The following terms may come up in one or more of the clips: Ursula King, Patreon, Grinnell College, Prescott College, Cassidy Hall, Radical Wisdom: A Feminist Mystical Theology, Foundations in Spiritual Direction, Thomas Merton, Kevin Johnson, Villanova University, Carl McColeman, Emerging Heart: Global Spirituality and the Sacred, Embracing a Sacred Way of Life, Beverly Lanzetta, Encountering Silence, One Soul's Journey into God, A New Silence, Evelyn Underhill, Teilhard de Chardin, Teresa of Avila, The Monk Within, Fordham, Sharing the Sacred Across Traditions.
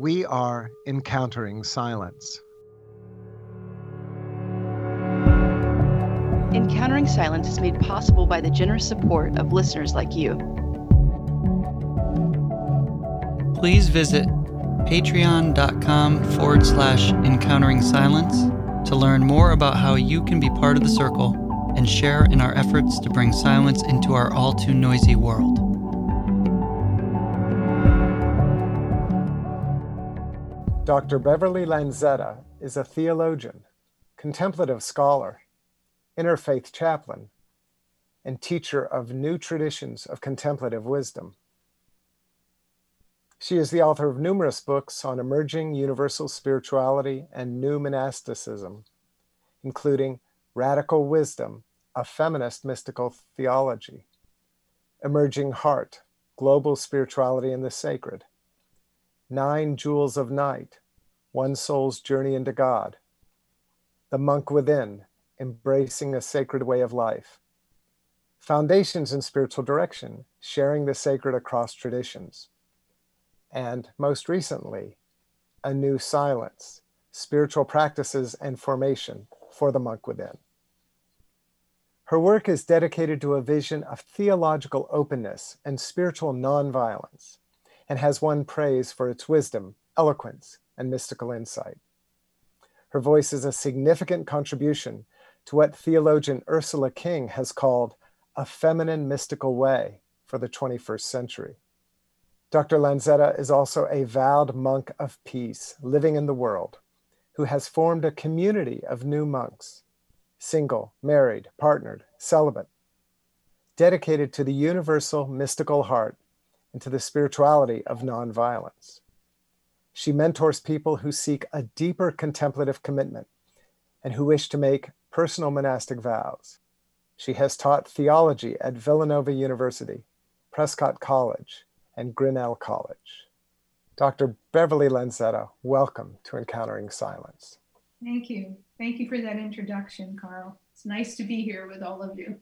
We are Encountering Silence. Encountering Silence is made possible by the generous support of listeners like you. Please visit patreon.com/encounteringsilence to learn more about how you can be part of the circle and share in our efforts to bring silence into our all too noisy world. Dr. Beverly Lanzetta is a theologian, contemplative scholar, interfaith chaplain, and teacher of new traditions of contemplative wisdom. She is the author of numerous books on emerging universal spirituality and new monasticism, including Radical Wisdom: A Feminist Mystical Theology, Emerging Heart: Global Spirituality and the Sacred, 9 Jewels of Night, One Soul's Journey into God, The Monk Within, Embracing a Sacred Way of Life, Foundations in Spiritual Direction, Sharing the Sacred Across Traditions, and most recently, A New Silence, Spiritual Practices and Formation for the Monk Within. Her work is dedicated to a vision of theological openness and spiritual nonviolence, and has won praise for its wisdom, eloquence, and mystical insight. Her voice is a significant contribution to what theologian Ursula King has called a feminine mystical way for the 21st century. Dr. Lanzetta is also a vowed monk of peace living in the world, who has formed a community of new monks, single, married, partnered, celibate, dedicated to the universal mystical heart and to the spirituality of nonviolence. She mentors people who seek a deeper contemplative commitment and who wish to make personal monastic vows. She has taught theology at Villanova University, Prescott College, and Grinnell College. Dr. Beverly Lanzetta, welcome to Encountering Silence. Thank you. Thank you for that introduction, Carl. It's nice to be here with all of you.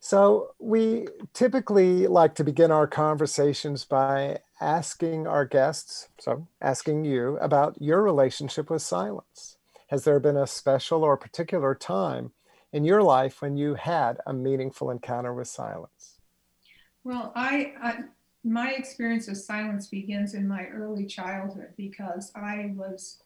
So we typically like to begin our conversations by asking our guests, so asking you, about your relationship with silence. Has there been a special or particular time in your life when you had a meaningful encounter with silence? Well, my experience with silence begins in my early childhood, because I was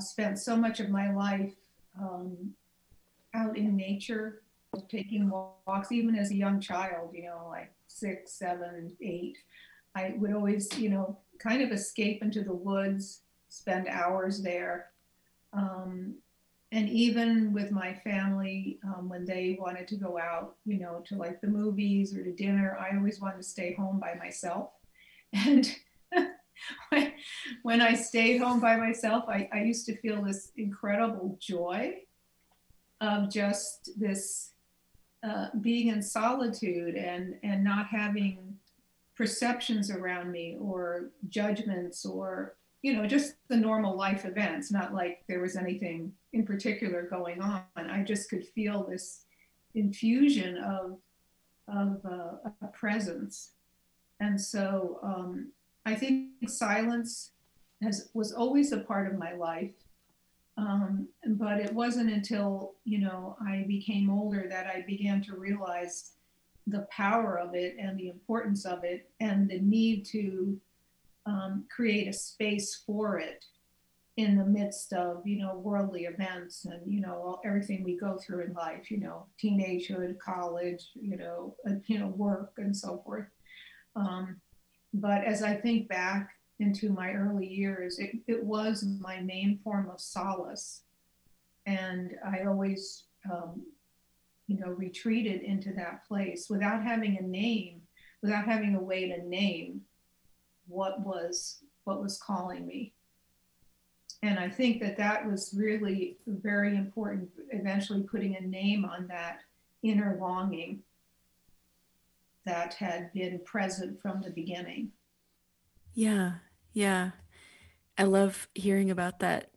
spent so much of my life out in nature, taking walks. Even as a young child, you know, like 6, 7, 8, I would always, you know, kind of escape into the woods, spend hours there. And even with my family, when they wanted to go out, you know, to like the movies or to dinner, I always wanted to stay home by myself. And when I stayed home by myself, I used to feel this incredible joy of just this being in solitude and not having perceptions around me or judgments or, you know, just the normal life events, not like there was anything in particular going on. I just could feel this infusion of a presence. And so I think silence was always a part of my life, but it wasn't until, you know, I became older that I began to realize the power of it and the importance of it and the need to create a space for it in the midst of, you know, worldly events and, you know, everything we go through in life, you know, teenagehood, college, you know, work and so forth. But as I think back into my early years, it was my main form of solace. And I always, you know, retreated into that place without having a name, without having a way to name what was calling me. And I think that was really very important, eventually putting a name on that inner longing that had been present from the beginning. Yeah. I love hearing about that.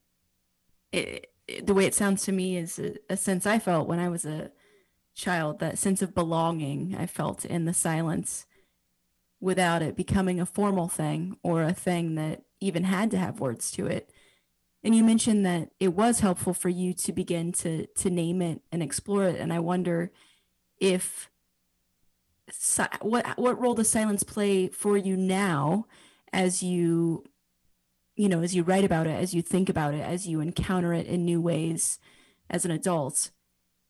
The way it sounds to me is a sense I felt when I was a child, that sense of belonging I felt in the silence, without it becoming a formal thing or a thing that even had to have words to it. And you mentioned that it was helpful for you to begin to name it and explore it. And I wonder if what role does silence play for you now as you write about it, as you think about it, as you encounter it in new ways as an adult?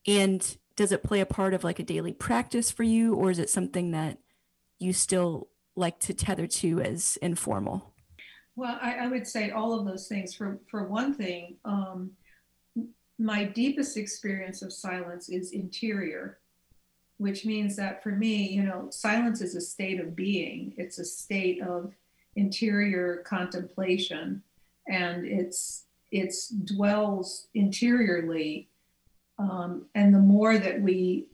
And does it play a part of like a daily practice for you, or is it something that you still like to tether to as informal? Well, I would say all of those things. For one thing, my deepest experience of silence is interior, which means that for me, silence is a state of being. It's a state of interior contemplation, and it's dwells interiorly. And the more that we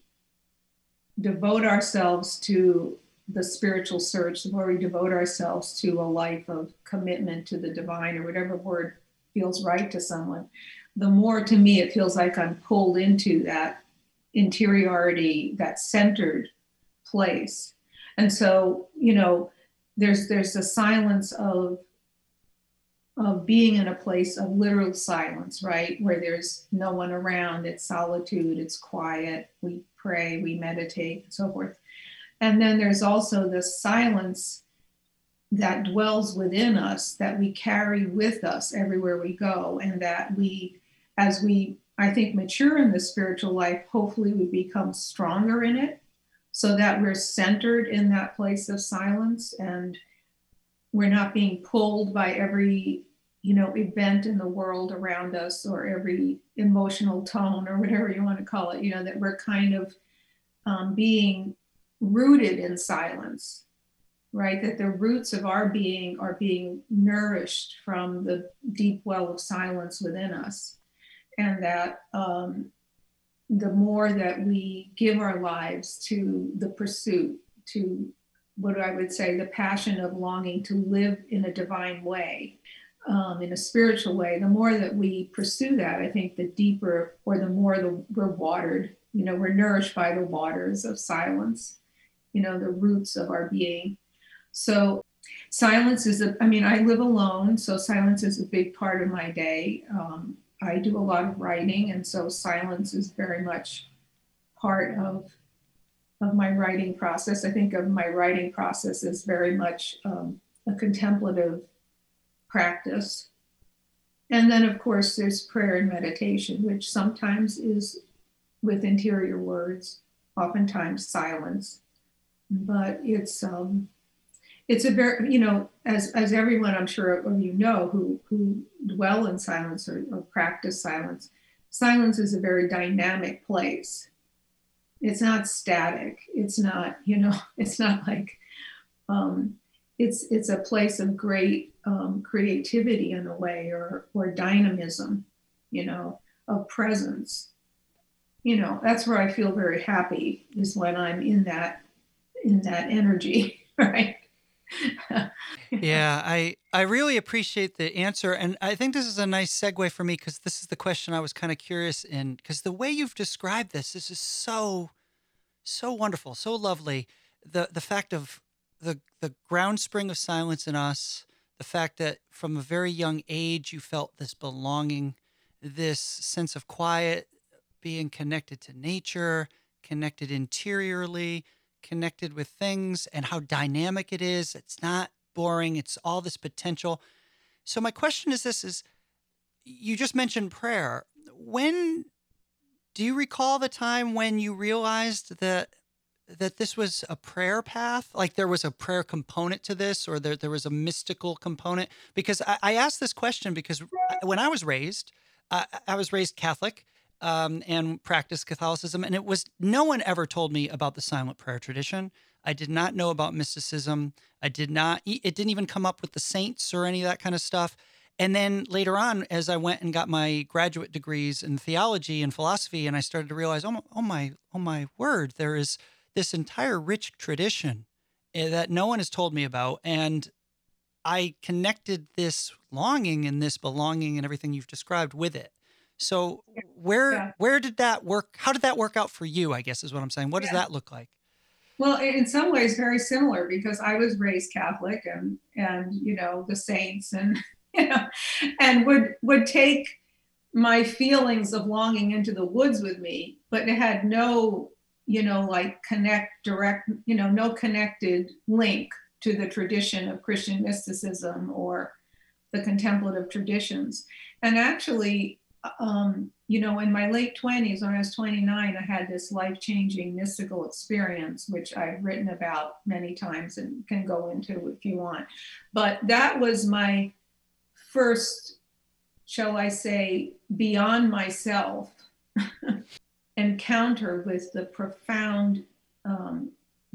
devote ourselves to the spiritual search, the more we devote ourselves to a life of commitment to the divine, or whatever word feels right to someone, the more to me it feels like I'm pulled into that interiority, that centered place. And so, there's the silence of being in a place of literal silence, right? Where there's no one around, it's solitude, it's quiet, we pray, we meditate, and so forth. And then there's also the silence that dwells within us, that we carry with us everywhere we go, and that we, as we, I think, mature in the spiritual life, hopefully we become stronger in it, so that we're centered in that place of silence, and we're not being pulled by every, event in the world around us, or every emotional tone, or whatever you want to call it, that we're kind of being rooted in silence, right? That the roots of our being are being nourished from the deep well of silence within us. And that the more that we give our lives to the pursuit, to what I would say, the passion of longing to live in a divine way, in a spiritual way, the more that we pursue that, I think the deeper, or the more we're watered, we're nourished by the waters of silence, the roots of our being. So silence is, I live alone, so silence is a big part of my day. I do a lot of writing, and so silence is very much part of my writing process. I think of my writing process as very much a contemplative practice. And then, of course, there's prayer and meditation, which sometimes is with interior words, oftentimes silence. But it's a very, as everyone I'm sure of who dwell in silence or practice silence, silence is a very dynamic place. It's not static. It's not, it's not like, it's a place of great creativity in a way, or dynamism, of presence. That's where I feel very happy, is when I'm in that energy, right? Yeah, I really appreciate the answer. And I think this is a nice segue for me, because this is the question I was kind of curious in, because the way you've described this is so, so wonderful, so lovely. The fact of the ground spring of silence in us, the fact that from a very young age, you felt this belonging, this sense of quiet, being connected to nature, connected interiorly, connected with things, and how dynamic it is. It's not boring. It's all this potential. So my question is this, is you just mentioned prayer. When do you recall the time when you realized that this was a prayer path? Like there was a prayer component to this, or there was a mystical component? Because I asked this question because when I was raised, Catholic, and practiced Catholicism. And it was, no one ever told me about the silent prayer tradition. I did not know about mysticism. It didn't even come up with the saints or any of that kind of stuff. And then later on, as I went and got my graduate degrees in theology and philosophy, and I started to realize, oh my word, there is this entire rich tradition that no one has told me about. And I connected this longing and this belonging and everything you've described with it. So where did that work? How did that work out for you, I guess, is what I'm saying. What does that look like? Well, in some ways, very similar, because I was raised Catholic, and you know, the saints, and you know, and would take my feelings of longing into the woods with me, but it had no, you know, like no connected link to the tradition of Christian mysticism or the contemplative traditions. And actually, you know, in my late 20s, when I was 29, I had this life-changing mystical experience, which I've written about many times and can go into if you want. But that was my first, shall I say, beyond myself encounter with the profound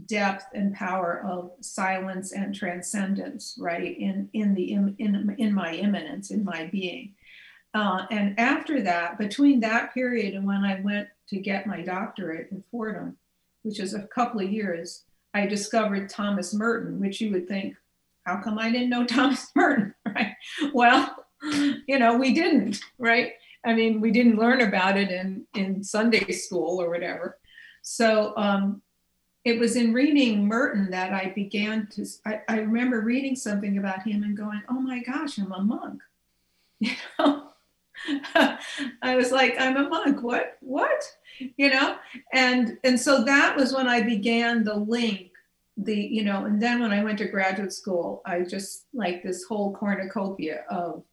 depth and power of silence and transcendence, right, in my immanence, in my being. And after that, between that period and when I went to get my doctorate in Fordham, which is a couple of years, I discovered Thomas Merton, which you would think, how come I didn't know Thomas Merton, right? Well, you know, we didn't, right? I mean, we didn't learn about it in Sunday school or whatever. So it was in reading Merton that I began to, I remember reading something about him and going, oh my gosh, I'm a monk, you know? I was like, I'm a monk, what, you know? And so that was when I began the link, you know, and then when I went to graduate school, I just like this whole cornucopia of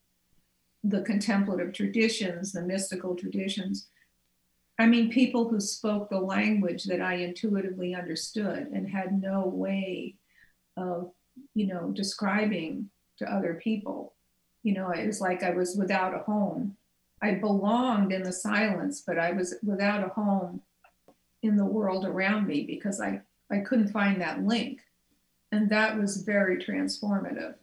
the contemplative traditions, the mystical traditions. I mean, people who spoke the language that I intuitively understood and had no way of, you know, describing to other people. You know, it was like I was without a home. I belonged in the silence, but I was without a home in the world around me because I couldn't find that link. And that was very transformative.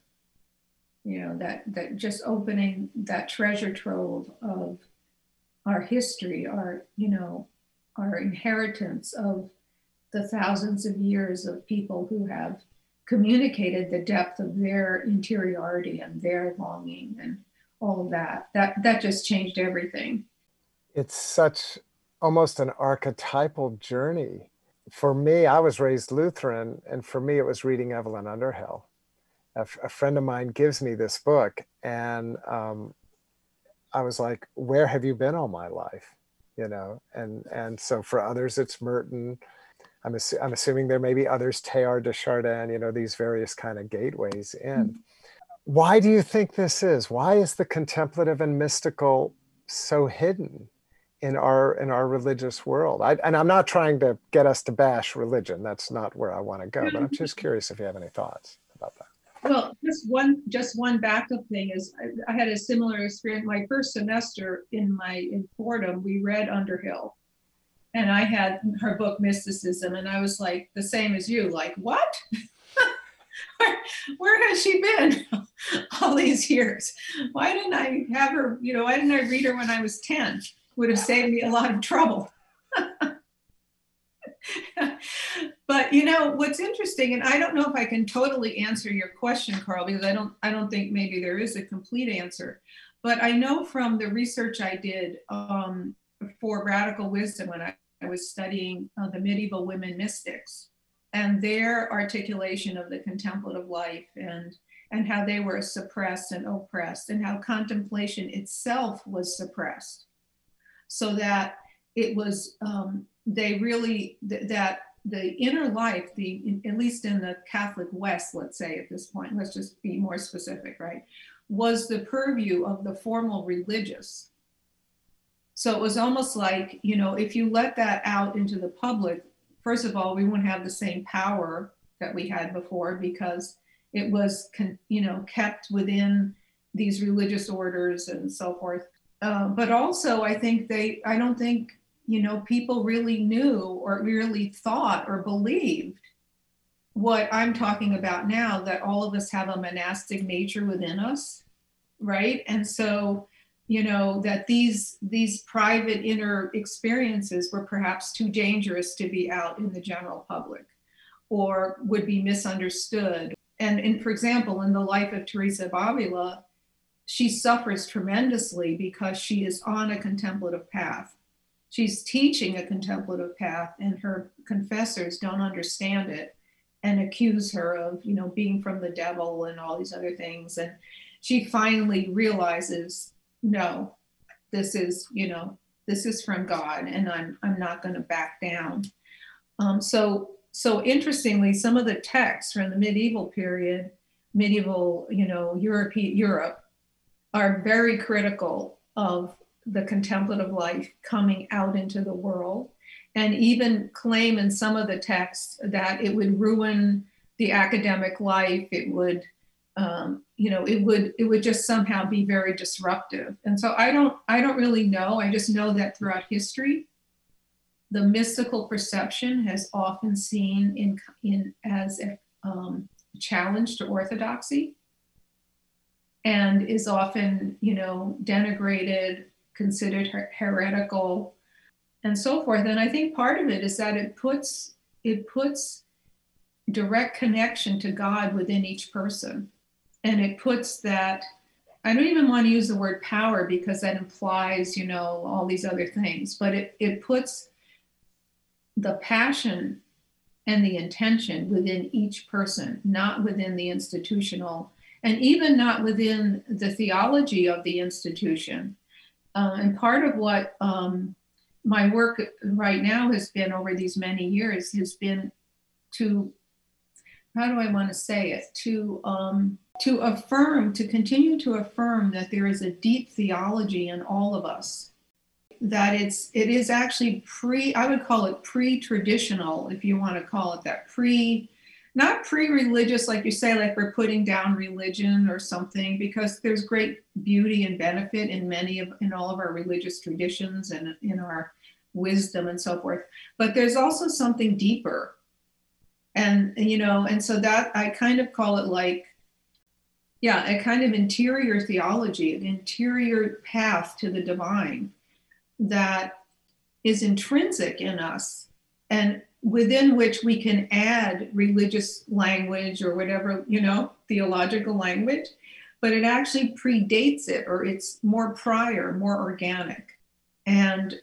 You know, that just opening that treasure trove of our history, our, you know, our inheritance of the thousands of years of people who have communicated the depth of their interiority and their longing and all of that. That just changed everything. It's such almost an archetypal journey. For me, I was raised Lutheran, and for me, it was reading Evelyn Underhill. A friend of mine gives me this book, and I was like, where have you been all my life? You know, and so for others, it's Merton. I'm assuming there may be others, Teilhard de Chardin, you know, these various kind of gateways in. Mm-hmm. Why do you think this is? Why is the contemplative and mystical so hidden in our religious world? And I'm not trying to get us to bash religion. That's not where I want to go, but I'm just curious if you have any thoughts about that. Well, just one backup thing is I had a similar experience. My first semester in Fordham, we read Underhill. And I had her book, Mysticism, and I was like, the same as you, like, what? where has she been all these years? Why didn't I have her, you know, why didn't I read her when I was 10? Would have saved me a lot of trouble. But, you know, what's interesting, and I don't know if I can totally answer your question, Carl, because I don't think maybe there is a complete answer. But I know from the research I did, for Radical Wisdom when I was studying the medieval women mystics and their articulation of the contemplative life and how they were suppressed and oppressed and how contemplation itself was suppressed, so that it was, they really, that the inner life, at least in the Catholic West, let's say at this point, let's just be more specific, right, was the purview of the formal religious. So it was almost like, you know, if you let that out into the public, first of all, we wouldn't have the same power that we had before because it was, you know, kept within these religious orders and so forth. But also, I don't think, you know, people really knew or really thought or believed what I'm talking about now, that all of us have a monastic nature within us, right? And so, you know, that these private inner experiences were perhaps too dangerous to be out in the general public or would be misunderstood. And for example, in the life of Teresa of Avila, she suffers tremendously because she is on a contemplative path. She's teaching a contemplative path, and her confessors don't understand it and accuse her of, you know, being from the devil and all these other things. And she finally realizes, no, this is, you know, this is from God, and I'm not going to back down. So interestingly, some of the texts from the medieval period, you know, Europe, are very critical of the contemplative life coming out into the world, and even claim in some of the texts that it would ruin the academic life. It would, you know, it would just somehow be very disruptive. And so I don't really know. I just know that throughout history, the mystical perception has often seen in as a challenge to orthodoxy, and is often, you know, denigrated, considered heretical, and so forth. And I think part of it is that it puts direct connection to God within each person, and it puts that, I don't even want to use the word power, because that implies, you know, all these other things, but it puts the passion and the intention within each person, not within the institutional, and even not within the theology of the institution. And part of what my work right now has been over these many years has been to, how do I want to say it, to continue to affirm that there is a deep theology in all of us. That it is actually I would call it pre-traditional, if you want to call it that, not pre-religious, like you say, like we're putting down religion or something, because there's great beauty and benefit in all of our religious traditions and in our wisdom and so forth. But there's also something deeper. And, you know, and so that I kind of call it like, yeah, a kind of interior theology, an interior path to the divine, that is intrinsic in us, and within which we can add religious language or whatever, you know, theological language, but it actually predates it, or it's more prior, more organic. And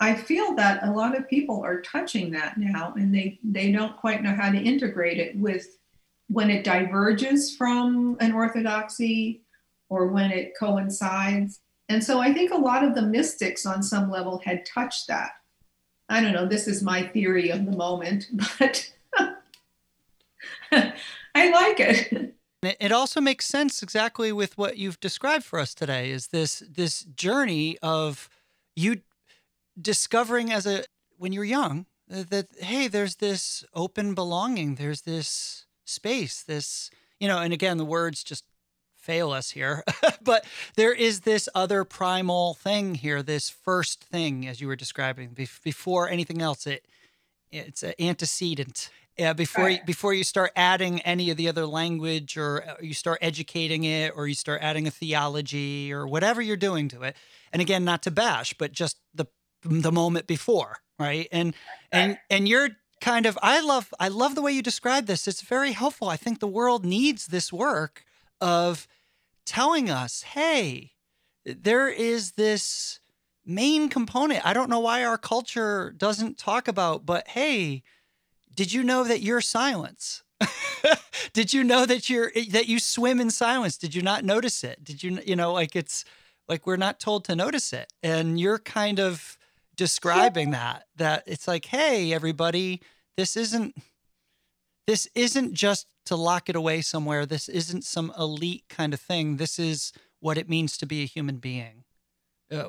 I feel that a lot of people are touching that now, and they don't quite know how to integrate it with when it diverges from an orthodoxy or when it coincides. And so I think a lot of the mystics on some level had touched that. I don't know, this is my theory of the moment, but I like it. It also makes sense exactly with what you've described for us today, is this journey of you discovering when you're young, that, hey, there's this open belonging, there's this space, this, you know, and again, the words just fail us here, but there is this other primal thing here, this first thing, as you were describing, before anything else. It's an antecedent. Before you start adding any of the other language, or you start educating it, or you start adding a theology, or whatever you're doing to it. And again, not to bash, but just the moment before, right? And you're kind of, I love the way you describe this. It's very helpful. I think the world needs this work of telling us, hey, there is this main component. I don't know why our culture doesn't talk about, but hey, did you know that you're silence? Did you know that you swim in silence? Did you not notice it? Did you know, like, it's like we're not told to notice it. And you're kind of describing that it's like, hey, everybody, this isn't just to lock it away somewhere. This isn't some elite kind of thing. This is what it means to be a human being,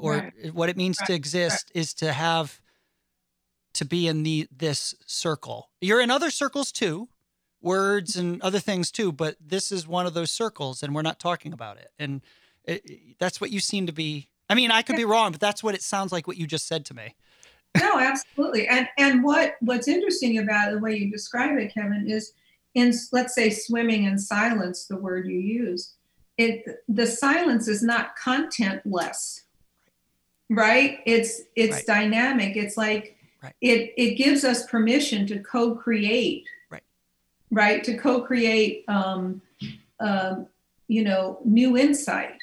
what it means to exist, is to have, to be in this circle. You're in other circles too, words and other things too, but this is one of those circles, and we're not talking about it. And that's what you seem to be. I mean, I could be wrong, but that's what it sounds like, what you just said to me. No, absolutely. And what's interesting about the way you describe it, Kevin, is, in, let's say, swimming in silence, the word you use, the silence is not contentless, right? It's right. Dynamic. It's like, right. It gives us permission to co-create, right? To co-create, you know, new insight,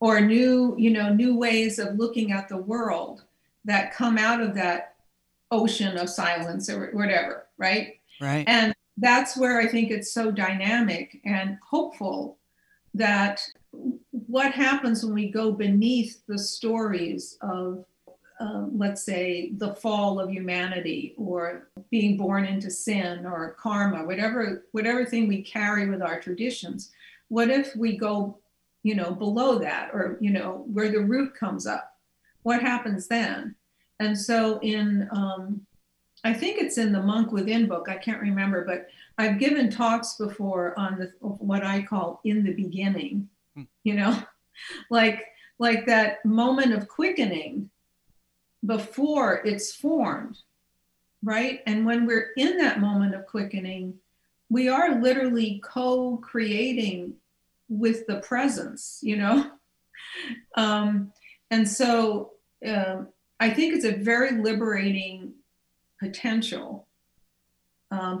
or new ways of looking at the world. that come out of that ocean of silence or whatever, right? Right. And that's where I think it's so dynamic and hopeful that what happens when we go beneath the stories of, let's say, the fall of humanity or being born into sin or karma, whatever thing we carry with our traditions. What if we go, below that or, where the root comes up? What happens then? And so in, I think it's in the Monk Within book, I can't remember, but I've given talks before on what I call in the beginning, like that moment of quickening before it's formed, right? And when we're in that moment of quickening, we are literally co-creating with the presence, and so I think it's a very liberating potential.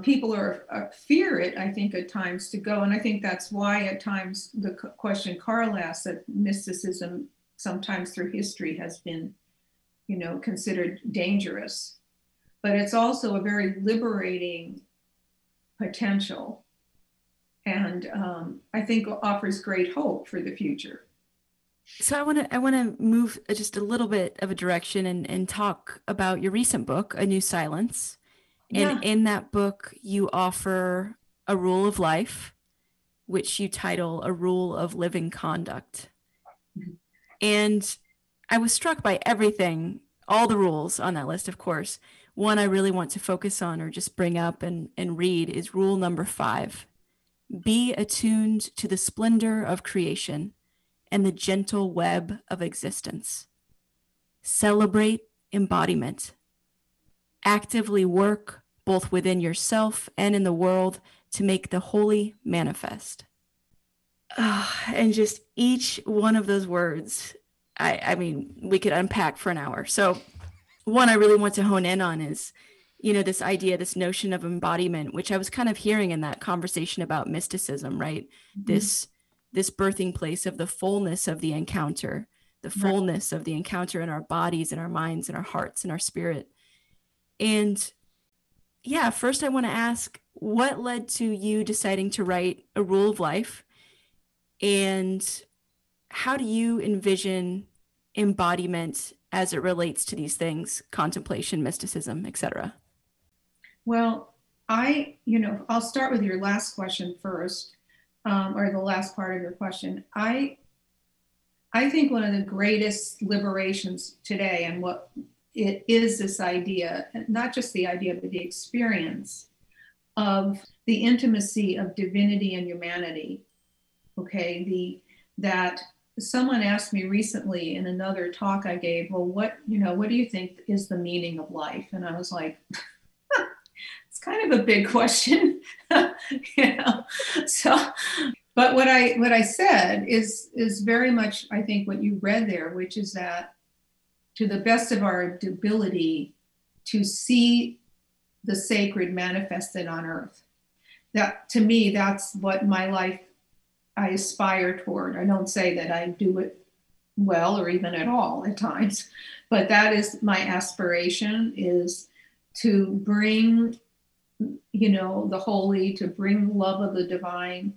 People fear it, I think, at times to go. And I think that's why at times the question Carl asked, that mysticism sometimes through history has been, considered dangerous. But it's also a very liberating potential. And I think offers great hope for the future. So I want to move just a little bit of a direction and talk about your recent book, A New Silence. And in that book, you offer a rule of life, which you title a rule of living conduct. Mm-hmm. And I was struck by everything, all the rules on that list, of course. One I really want to focus on or just bring up and read is rule number 5. Be attuned to the splendor of creation and the gentle web of existence. Celebrate embodiment. Actively work both within yourself and in the world to make the holy manifest. And just each one of those words, I mean, we could unpack for an hour. So one I really want to hone in on is, this idea, this notion of embodiment, which I was kind of hearing in that conversation about mysticism, right? Mm-hmm. This birthing place of the fullness of the encounter, in our bodies, in our minds, in our hearts, in our spirit. And first I want to ask, what led to you deciding to write A Rule of Life? And how do you envision embodiment as it relates to these things, contemplation, mysticism, etc.? Well, I'll start with your last question first. Or the last part of your question, I think one of the greatest liberations today, and what it is, this idea, not just the idea, but the experience of the intimacy of divinity and humanity. Okay, that someone asked me recently in another talk I gave, well, what do you think is the meaning of life? And I was like, kind of a big question. But what I said is very much, I think, what you read there, which is that to the best of our ability to see the sacred manifested on earth, that to me, that's what my life I aspire toward. I don't say that I do it well or even at all at times, but that is my aspiration, is to bring the holy, to bring love of the divine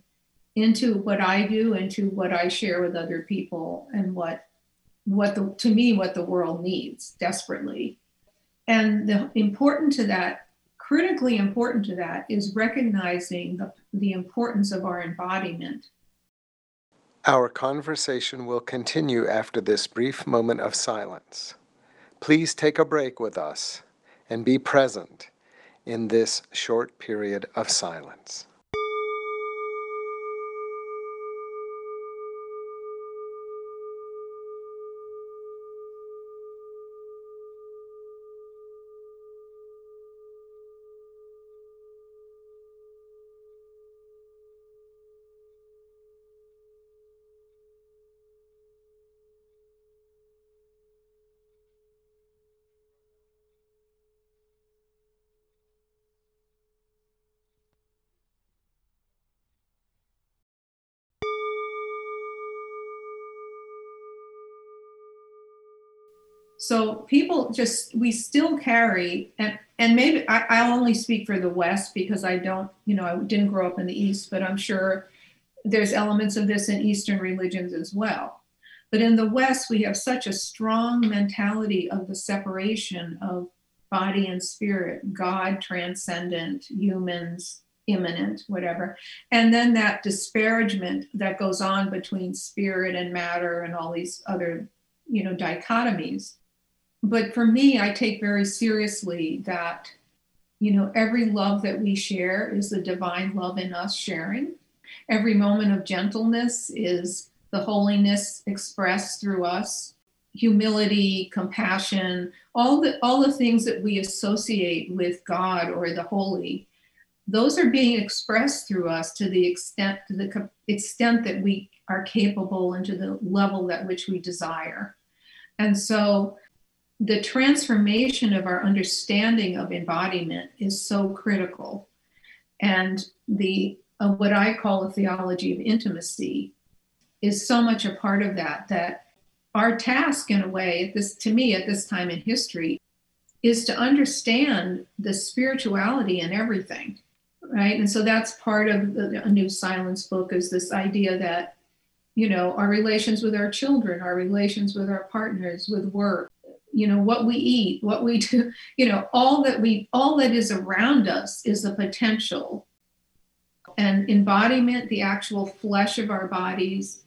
into what I do, into what I share with other people, and what the world needs desperately. And critically important to that, is recognizing the importance of our embodiment. Our conversation will continue after this brief moment of silence. Please take a break with us and be present in this short period of silence. So people just, we still carry, and maybe I'll only speak for the West because I don't, you know, I didn't grow up in the East, but I'm sure there's elements of this in Eastern religions as well. But in the West, we have such a strong mentality of the separation of body and spirit, God, transcendent, humans, immanent, whatever. And then that disparagement that goes on between spirit and matter and all these other, you know, dichotomies. But for me, I take very seriously that, you know, every love that we share is the divine love in us sharing. Every moment of gentleness is the holiness expressed through us. Humility, compassion, all the things that we associate with God or the holy, those are being expressed through us to the extent that we are capable and to the level at which we desire. And so the transformation of our understanding of embodiment is so critical. And the what I call a theology of intimacy is so much a part of that, that our task in a way, at this time in history, is to understand the spirituality in everything, right? And so that's part of the A New Silence book, is this idea that, you know, our relations with our children, our relations with our partners, with work, you know, what we eat, what we do, you know, all that is around us is the potential. And embodiment, the actual flesh of our bodies,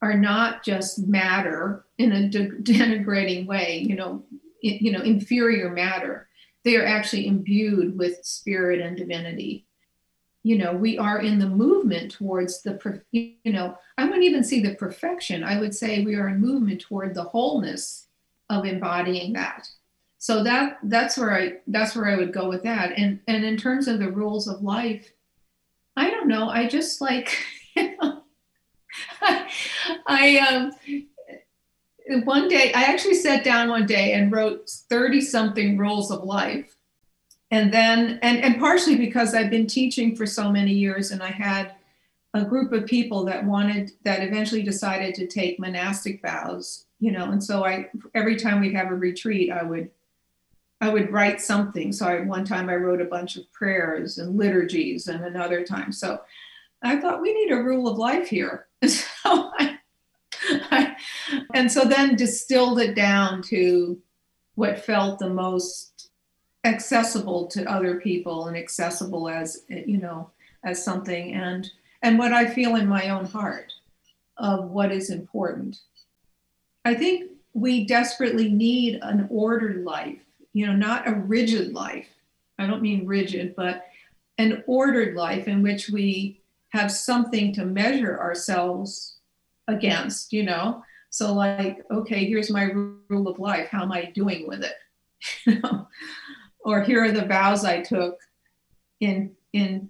are not just matter in a denigrating way, you know, inferior matter. They are actually imbued with spirit and divinity. You know, we are in the movement towards the, you know, I wouldn't even say the perfection. I would say we are in movement toward the wholeness of embodying that. So that's where I would go with that. And in terms of the rules of life, I don't know. I just like, you know, I actually sat down one day and wrote 30 something rules of life. And then, and partially because I've been teaching for so many years, and I had a group of people that eventually decided to take monastic vows, you know, and so every time we'd have a retreat, I would write something. So one time I wrote a bunch of prayers and liturgies, and another time. So I thought, we need a rule of life here. And so I then distilled it down to what felt the most accessible to other people and accessible as, you know, as something, and what I feel in my own heart of what is important. I think we desperately need an ordered life, you know, not a rigid life. I don't mean rigid, but an ordered life in which we have something to measure ourselves against, you know? So like, okay, here's my rule of life. How am I doing with it? You know? Or here are the vows I took in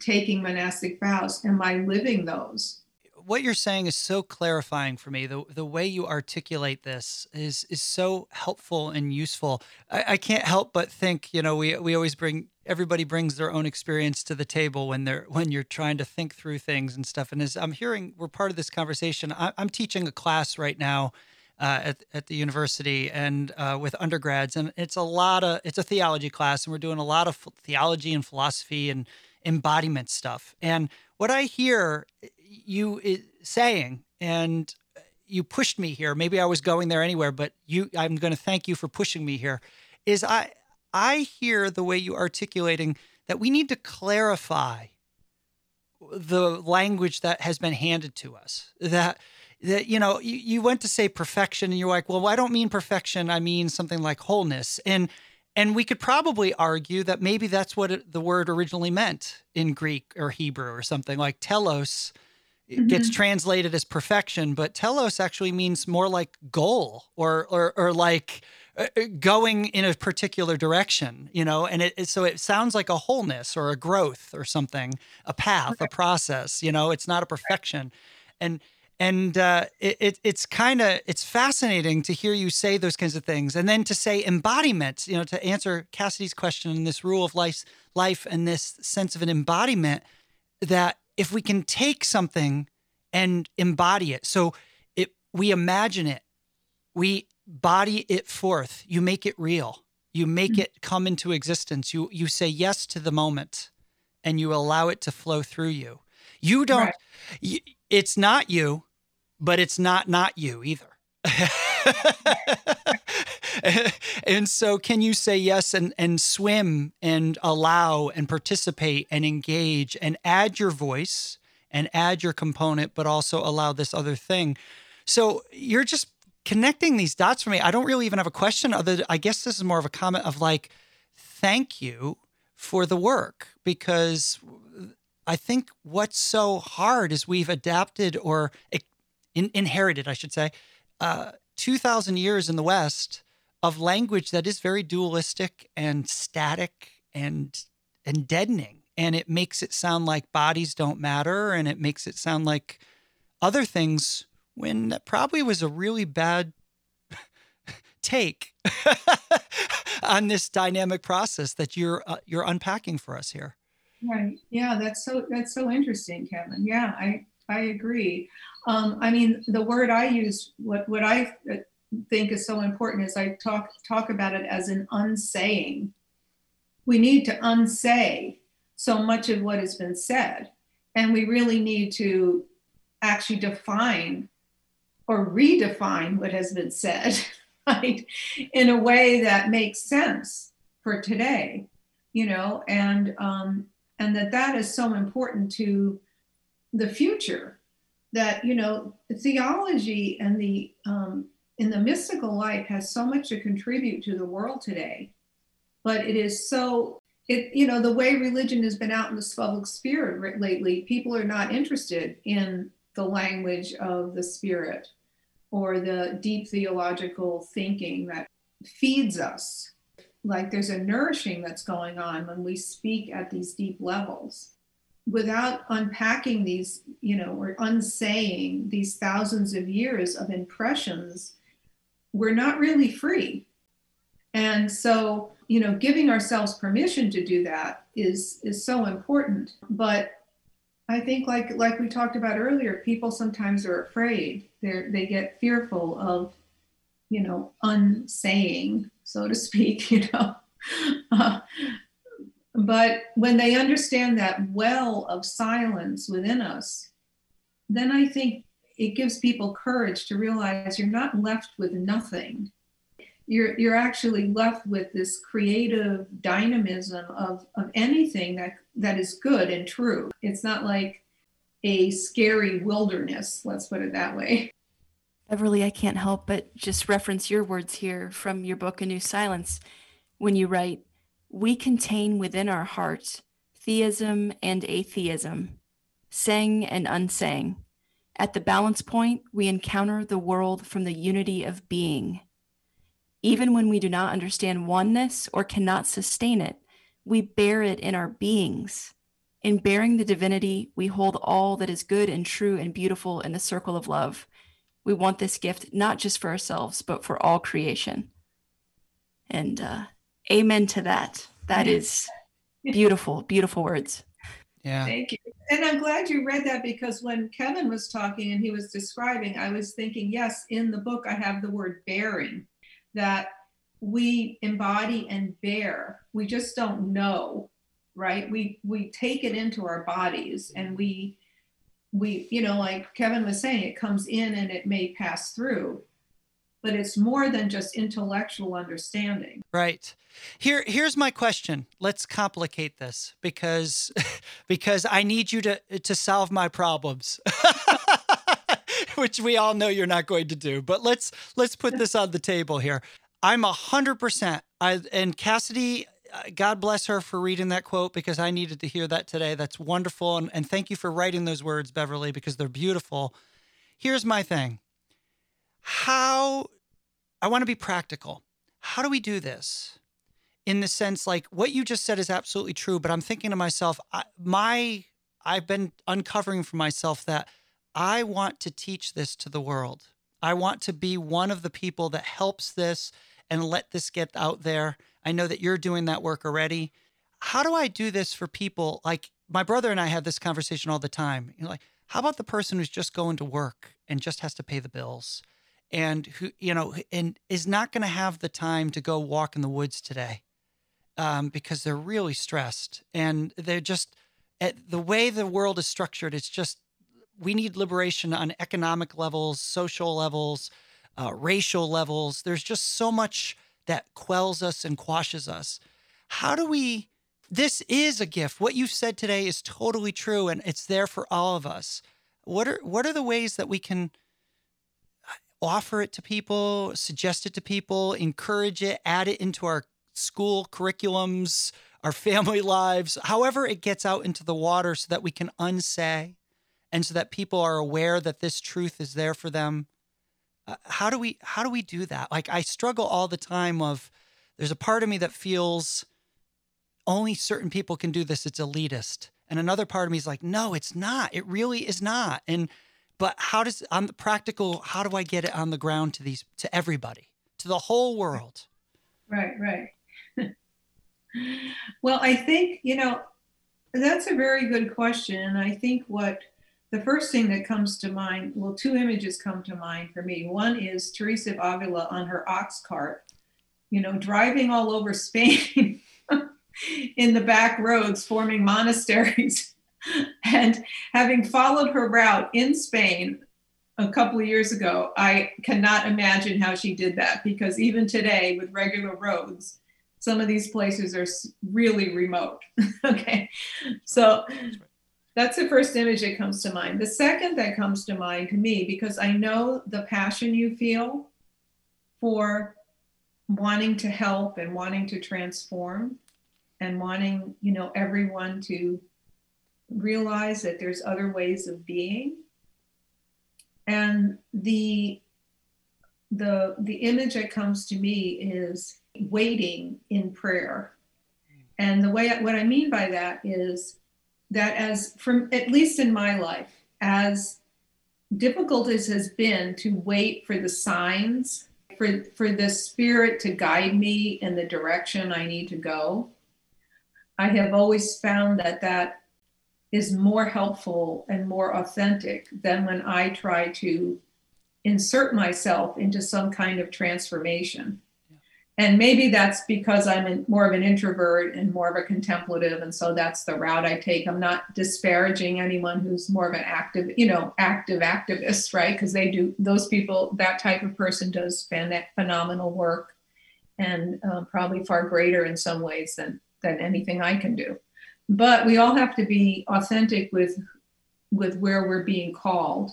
taking monastic vows. Am I living those? What you're saying is so clarifying for me. The way you articulate this is so helpful and useful. I can't help but think, you know, we always bring, everybody brings their own experience to the table when you're trying to think through things and stuff. And as I'm hearing, we're part of this conversation. I'm teaching a class right now at the university and with undergrads, and it's a theology class, and we're doing a lot of theology and philosophy and embodiment stuff. And what I hear you saying, and you pushed me here, maybe I was going there anywhere, but I'm going to thank you for pushing me here, is I hear the way you articulating that we need to clarify the language that has been handed to us, that you know, you went to say perfection, and you're like, well, I don't mean perfection, I mean something like wholeness. And we could probably argue that maybe that's what the word originally meant in Greek or Hebrew or something, like telos. It gets translated as perfection, but telos actually means more like goal or like going in a particular direction, you know? And so it sounds like a wholeness or a growth or something, a path, a process, you know, it's not a perfection. And it's fascinating to hear you say those kinds of things. And then to say embodiment, you know, to answer Cassidy's question and this rule of life and this sense of an embodiment, that if we can take something and embody it, so we imagine it, we body it forth. You make it real. You make it come into existence. You say yes to the moment, and you allow it to flow through you. You don't. Right. It's not you, but it's not you either. And so can you say yes and swim and allow and participate and engage and add your voice and add your component, but also allow this other thing? So you're just connecting these dots for me. I don't really even have a question other than, I guess this is more of a comment of like, thank you for the work, because I think what's so hard is we've adapted or inherited, I should say, 2,000 years in the West of language that is very dualistic and static and deadening. And it makes it sound like bodies don't matter, and it makes it sound like other things, when that probably was a really bad take on this dynamic process that you're unpacking for us here. Right. Yeah, that's so interesting, Kevin. Yeah, I agree. I mean, the word I use, what I think is so important is I talk about it as an unsaying. We need to unsay so much of what has been said, and we really need to actually define or redefine what has been said, right? In a way that makes sense for today, you know, and that is so important to the future, that, you know, theology and the in the mystical life has so much to contribute to the world today, but it is so, it, you know, the way religion has been out in the public sphere lately, people are not interested in the language of the spirit or the deep theological thinking that feeds us. Like, there's a nourishing that's going on when we speak at these deep levels. Without unpacking these, you know, or unsaying these thousands of years of impressions, we're not really free. And so, you know, giving ourselves permission to do that is so important. But I think like we talked about earlier, people sometimes are afraid. They get fearful of, you know, unsaying, so to speak, you know. But when they understand that well of silence within us, then I think it gives people courage to realize you're not left with nothing. You're actually left with this creative dynamism of anything that is good and true. It's not like a scary wilderness, let's put it that way. Beverly, I can't help but just reference your words here from your book, A New Silence, when you write, "We contain within our heart theism and atheism, saying and unsaying. At the balance point, we encounter the world from the unity of being. Even when we do not understand oneness or cannot sustain it, we bear it in our beings. In bearing the divinity, we hold all that is good and true and beautiful in the circle of love. We want this gift not just for ourselves, but for all creation." And amen to that. That is beautiful, beautiful words. Yeah. Thank you. And I'm glad you read that, because when Kevin was talking and he was describing, I was thinking, yes, in the book, I have the word bearing, that we embody and bear. We just don't know, right? We take it into our bodies, and we, you know, like Kevin was saying, it comes in and it may pass through. But it's more than just intellectual understanding. Right. Here's my question. Let's complicate this because I need you to solve my problems, which we all know you're not going to do. But let's put this on the table here. I'm 100%. And Cassidy, God bless her for reading that quote, because I needed to hear that today. That's wonderful. And thank you for writing those words, Beverly, because they're beautiful. Here's my thing. I want to be practical. How do we do this? In the sense, like, what you just said is absolutely true, but I'm thinking to myself, I've been uncovering for myself that I want to teach this to the world. I want to be one of the people that helps this and let this get out there. I know that you're doing that work already. How do I do this for people? Like, my brother and I have this conversation all the time. You know, like, how about the person who's just going to work and just has to pay the bills? and who, you know, and is not going to have the time to go walk in the woods today because they're really stressed, and they're just, the way the world is structured, it's just, we need liberation on economic levels, social levels, racial levels. There's just so much that quells us and quashes us. How do we, this is a gift. What you've said today is totally true, and it's there for all of us. What are the ways that we can offer it to people, suggest it to people, encourage it, add it into our school curriculums, our family lives, however it gets out into the water so that we can unsay and so that people are aware that this truth is there for them? How do we do that? Like, I struggle all the time of, there's a part of me that feels only certain people can do this. It's elitist. And another part of me is like, no, it's not. It really is not. But how do I get it on the ground to everybody, to the whole world? Right. Well, I think, that's a very good question. And I think the first thing that comes to mind, well, two images come to mind for me. One is Teresa of Avila on her ox cart, driving all over Spain in the back roads, forming monasteries, and having followed her route in Spain a couple of years ago, I cannot imagine how she did that, because even today with regular roads, some of these places are really remote. Okay. So that's the first image that comes to mind. The second that comes to mind to me, because I know the passion you feel for wanting to help and wanting to transform and wanting, everyone to realize that there's other ways of being. And the image that comes to me is waiting in prayer. And what I mean by that is that, as from, at least in my life, as difficult as has been to wait for the signs, for the spirit to guide me in the direction I need to go, I have always found that is more helpful and more authentic than when I try to insert myself into some kind of transformation. Yeah. And maybe that's because I'm more of an introvert and more of a contemplative, and so that's the route I take. I'm not disparaging anyone who's more of an active, active activist, right? Because they do, those people, that type of person does phenomenal work, and probably far greater in some ways than anything I can do. But we all have to be authentic with where we're being called.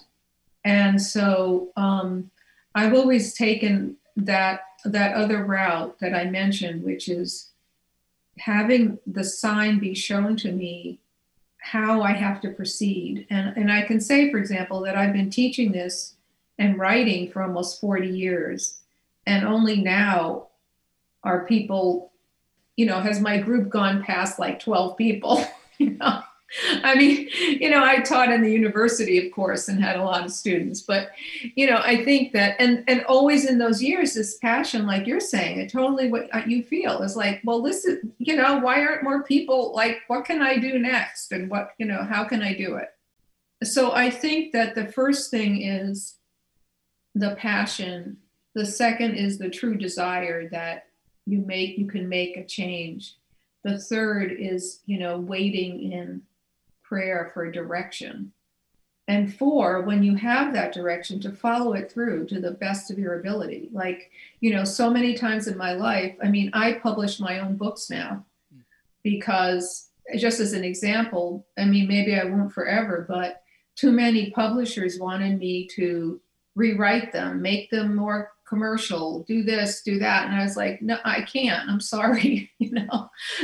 And so I've always taken that other route that I mentioned, which is having the sign be shown to me how I have to proceed. And I can say, for example, that I've been teaching this and writing for almost 40 years. And only now are people... has my group gone past like 12 people? I taught in the university, of course, and had a lot of students, but, I think that, and always in those years, this passion, like you're saying, it totally what you feel is like, well, this is, why aren't more people like, what can I do next? And what, how can I do it? So I think that the first thing is the passion. The second is the true desire that you can make a change. The third is, waiting in prayer for direction. And four, when you have that direction, to follow it through to the best of your ability. Like, so many times in my life, I publish my own books now, because just as an example, maybe I won't forever, but too many publishers wanted me to rewrite them, make them more commercial, do this, do that. And I was like, no, I can't, I'm sorry,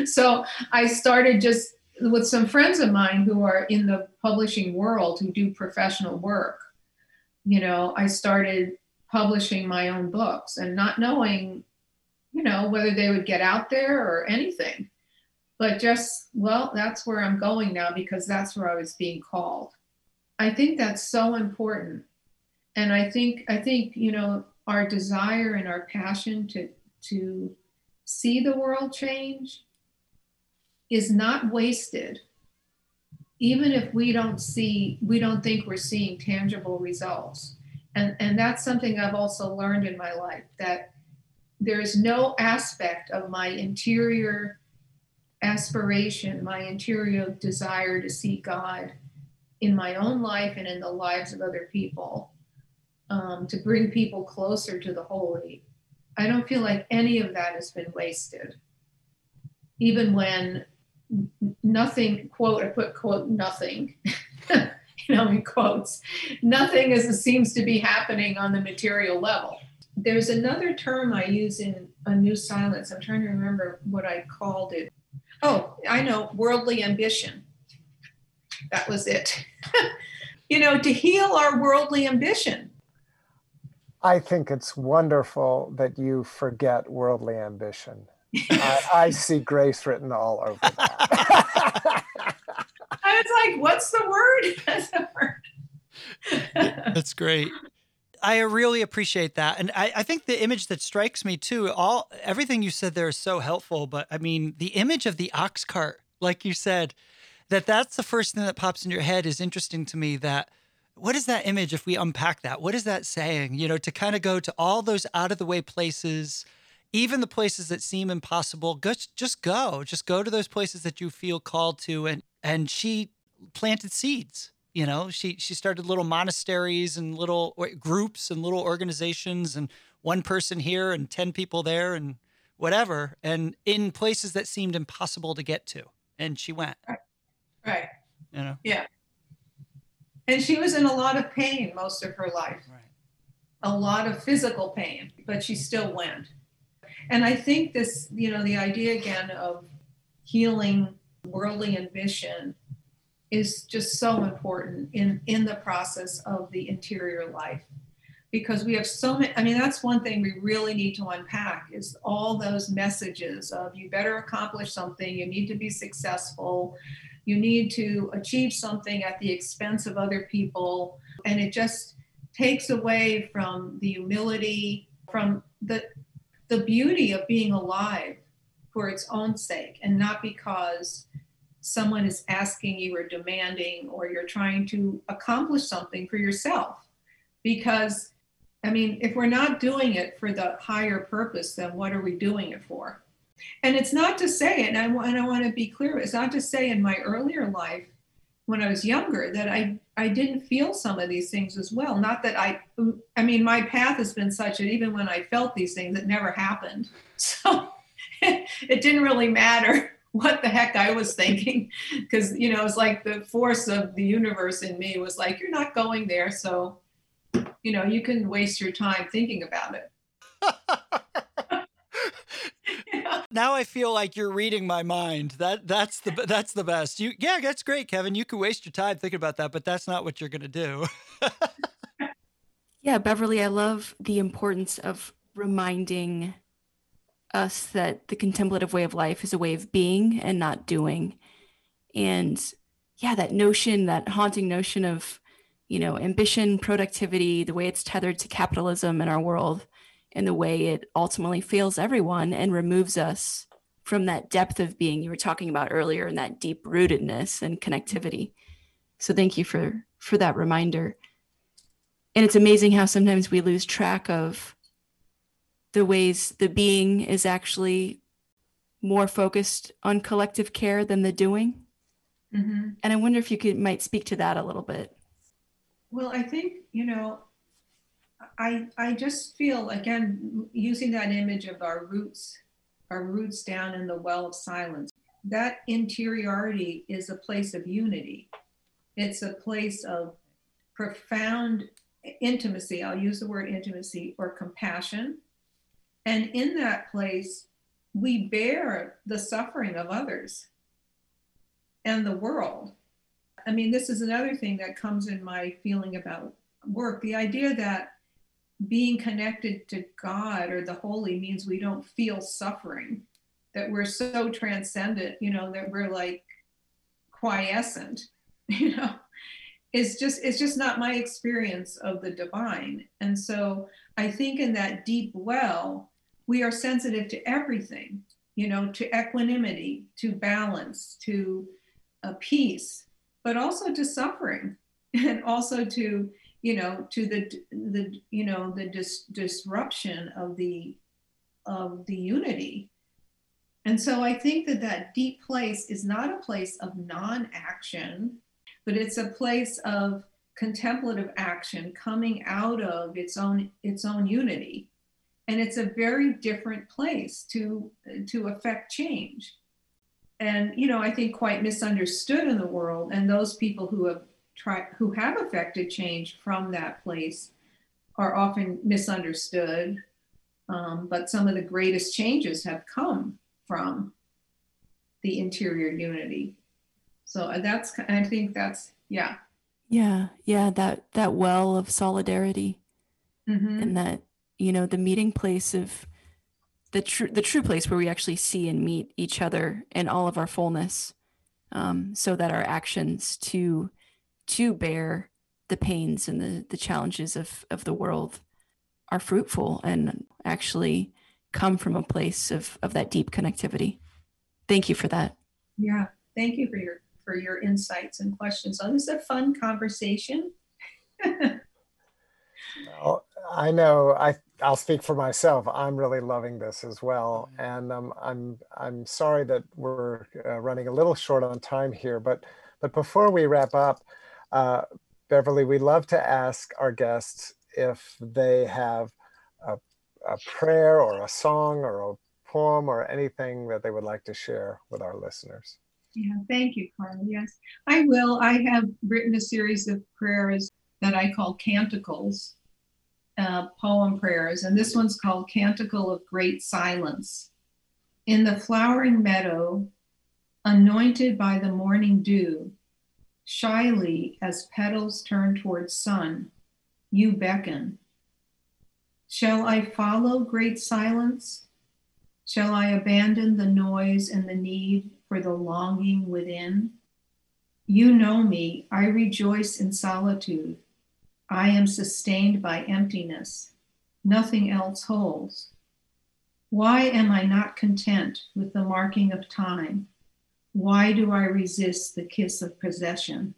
So I started just with some friends of mine who are in the publishing world, who do professional work. I started publishing my own books and not knowing, whether they would get out there or anything, but just, well, that's where I'm going now, because that's where I was being called. I think that's so important. And I think, our desire and our passion to see the world change is not wasted, even if we don't think we're seeing tangible results. And that's something I've also learned in my life, that there is no aspect of my interior aspiration, my interior desire to see God in my own life and in the lives of other people, to bring people closer to the holy. I don't feel like any of that has been wasted. Even when nothing, quote, I put quote, nothing, you know, in quotes, nothing as seems to be happening on the material level. There's another term I use in A New Silence. I'm trying to remember what I called it. Oh, I know, worldly ambition. That was it. You know, to heal our worldly ambition. I think it's wonderful that you forget worldly ambition. I see grace written all over that. I was like, what's the word? That's the word. That's great. I really appreciate that. And I think the image that strikes me too, everything you said there is so helpful, but I mean, the image of the ox cart, like you said, that's the first thing that pops in your head is interesting to me. That what is that image if we unpack that? What is that saying? You know, to kind of go to all those out of the way places, even the places that seem impossible, just go to those places that you feel called to. And she planted seeds, you know, she started little monasteries and little groups and little organizations and one person here and 10 people there and whatever. And in places that seemed impossible to get to. And she went. Right. You know? Yeah. And she was in a lot of pain most of her life, right. A lot of physical pain, but she still went. And I think this, you know, the idea again of healing worldly ambition is just so important in the process of the interior life, because we have so many, I mean, that's one thing we really need to unpack is all those messages of you better accomplish something, you need to be successful, you need to achieve something at the expense of other people. And it just takes away from the humility, from the beauty of being alive for its own sake, and not because someone is asking you or demanding, or you're trying to accomplish something for yourself. Because, I mean, if we're not doing it for the higher purpose, then what are we doing it for? And it's not to say, and I want to be clear, it's not to say in my earlier life, when I was younger, that I didn't feel some of these things as well. Not that I mean, my path has been such that even when I felt these things, it never happened. So it didn't really matter what the heck I was thinking, because, you know, it's like the force of the universe in me was like, you're not going there. So, you know, you can waste your time thinking about it. Now I feel like you're reading my mind. That's the best. Yeah, that's great, Kevin. You can waste your time thinking about that, but that's not what you're going to do. Yeah, Beverly, I love the importance of reminding us that the contemplative way of life is a way of being and not doing. And yeah, that haunting notion of, you know, ambition, productivity, the way it's tethered to capitalism in our world, and the way it ultimately fails everyone and removes us from that depth of being you were talking about earlier, and that deep rootedness and connectivity. So thank you for that reminder. And it's amazing how sometimes we lose track of the ways the being is actually more focused on collective care than the doing. Mm-hmm. And I wonder if you might speak to that a little bit. Well, I think, you know, I just feel, again, using that image of our roots down in the well of silence, that interiority is a place of unity. It's a place of profound intimacy. I'll use the word intimacy, or compassion. And in that place, we bear the suffering of others and the world. I mean, this is another thing that comes in my feeling about work, the idea that being connected to God or the holy means we don't feel suffering, that we're so transcendent, you know, that we're like quiescent, you know, it's just not my experience of the divine. And so I think in that deep well, we are sensitive to everything, you know, to equanimity, to balance, to peace, but also to suffering, and also to you know, to the disruption of the unity. And so I think that that deep place is not a place of non-action, but it's a place of contemplative action coming out of its own unity. And it's a very different place to affect change. And, you know, I think quite misunderstood in the world, and those people who have affected change from that place are often misunderstood. But some of the greatest changes have come from the interior unity. So that's, I think that's, yeah. Yeah. Yeah. That well of solidarity, mm-hmm. and that, you know, the meeting place of the true place where we actually see and meet each other in all of our fullness, so that our actions to bear the pains and the challenges of the world are fruitful and actually come from a place of that deep connectivity. Thank you for that. Yeah, thank you for your insights and questions. So this is a fun conversation. Well, I know I'll speak for myself. I'm really loving this as well, and I'm sorry that we're running a little short on time here. But before we wrap up, Beverly, we love to ask our guests if they have a prayer or a song or a poem or anything that they would like to share with our listeners. Yeah, thank you, Carl. Yes, I will. I have written a series of prayers that I call canticles, poem prayers. And this one's called Canticle of Great Silence. In the flowering meadow, anointed by the morning dew, shyly as petals turn towards sun, you beckon. Shall I follow great silence? Shall I abandon the noise and the need for the longing within? You know me, I rejoice in solitude. I am sustained by emptiness. Nothing else holds. Why am I not content with the marking of time? Why do I resist the kiss of possession?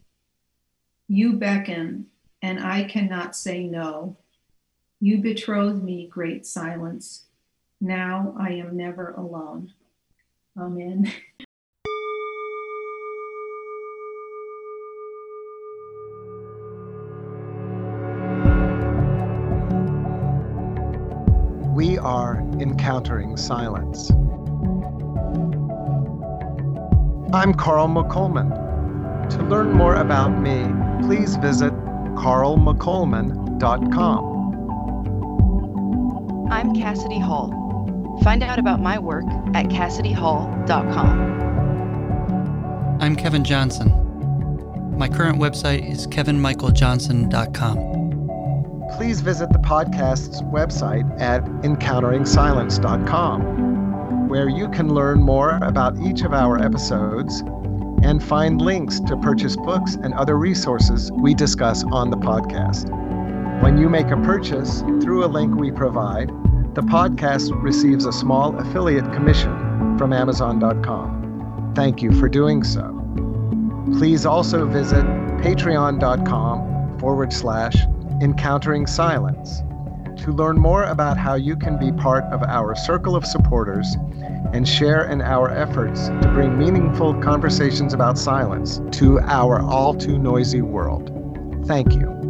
You beckon, and I cannot say no. You betroth me, great silence. Now I am never alone. Amen. We are Encountering Silence. I'm Carl McColeman. To learn more about me, please visit carlmccoleman.com. I'm Cassidy Hall. Find out about my work at CassidyHall.com. I'm Kevin Johnson. My current website is KevinMichaelJohnson.com. Please visit the podcast's website at EncounteringSilence.com, where you can learn more about each of our episodes and find links to purchase books and other resources we discuss on the podcast. When you make a purchase through a link we provide, the podcast receives a small affiliate commission from Amazon.com. Thank you for doing so. Please also visit patreon.com/Encountering Silence to learn more about how you can be part of our circle of supporters and share in our efforts to bring meaningful conversations about silence to our all too noisy world. Thank you.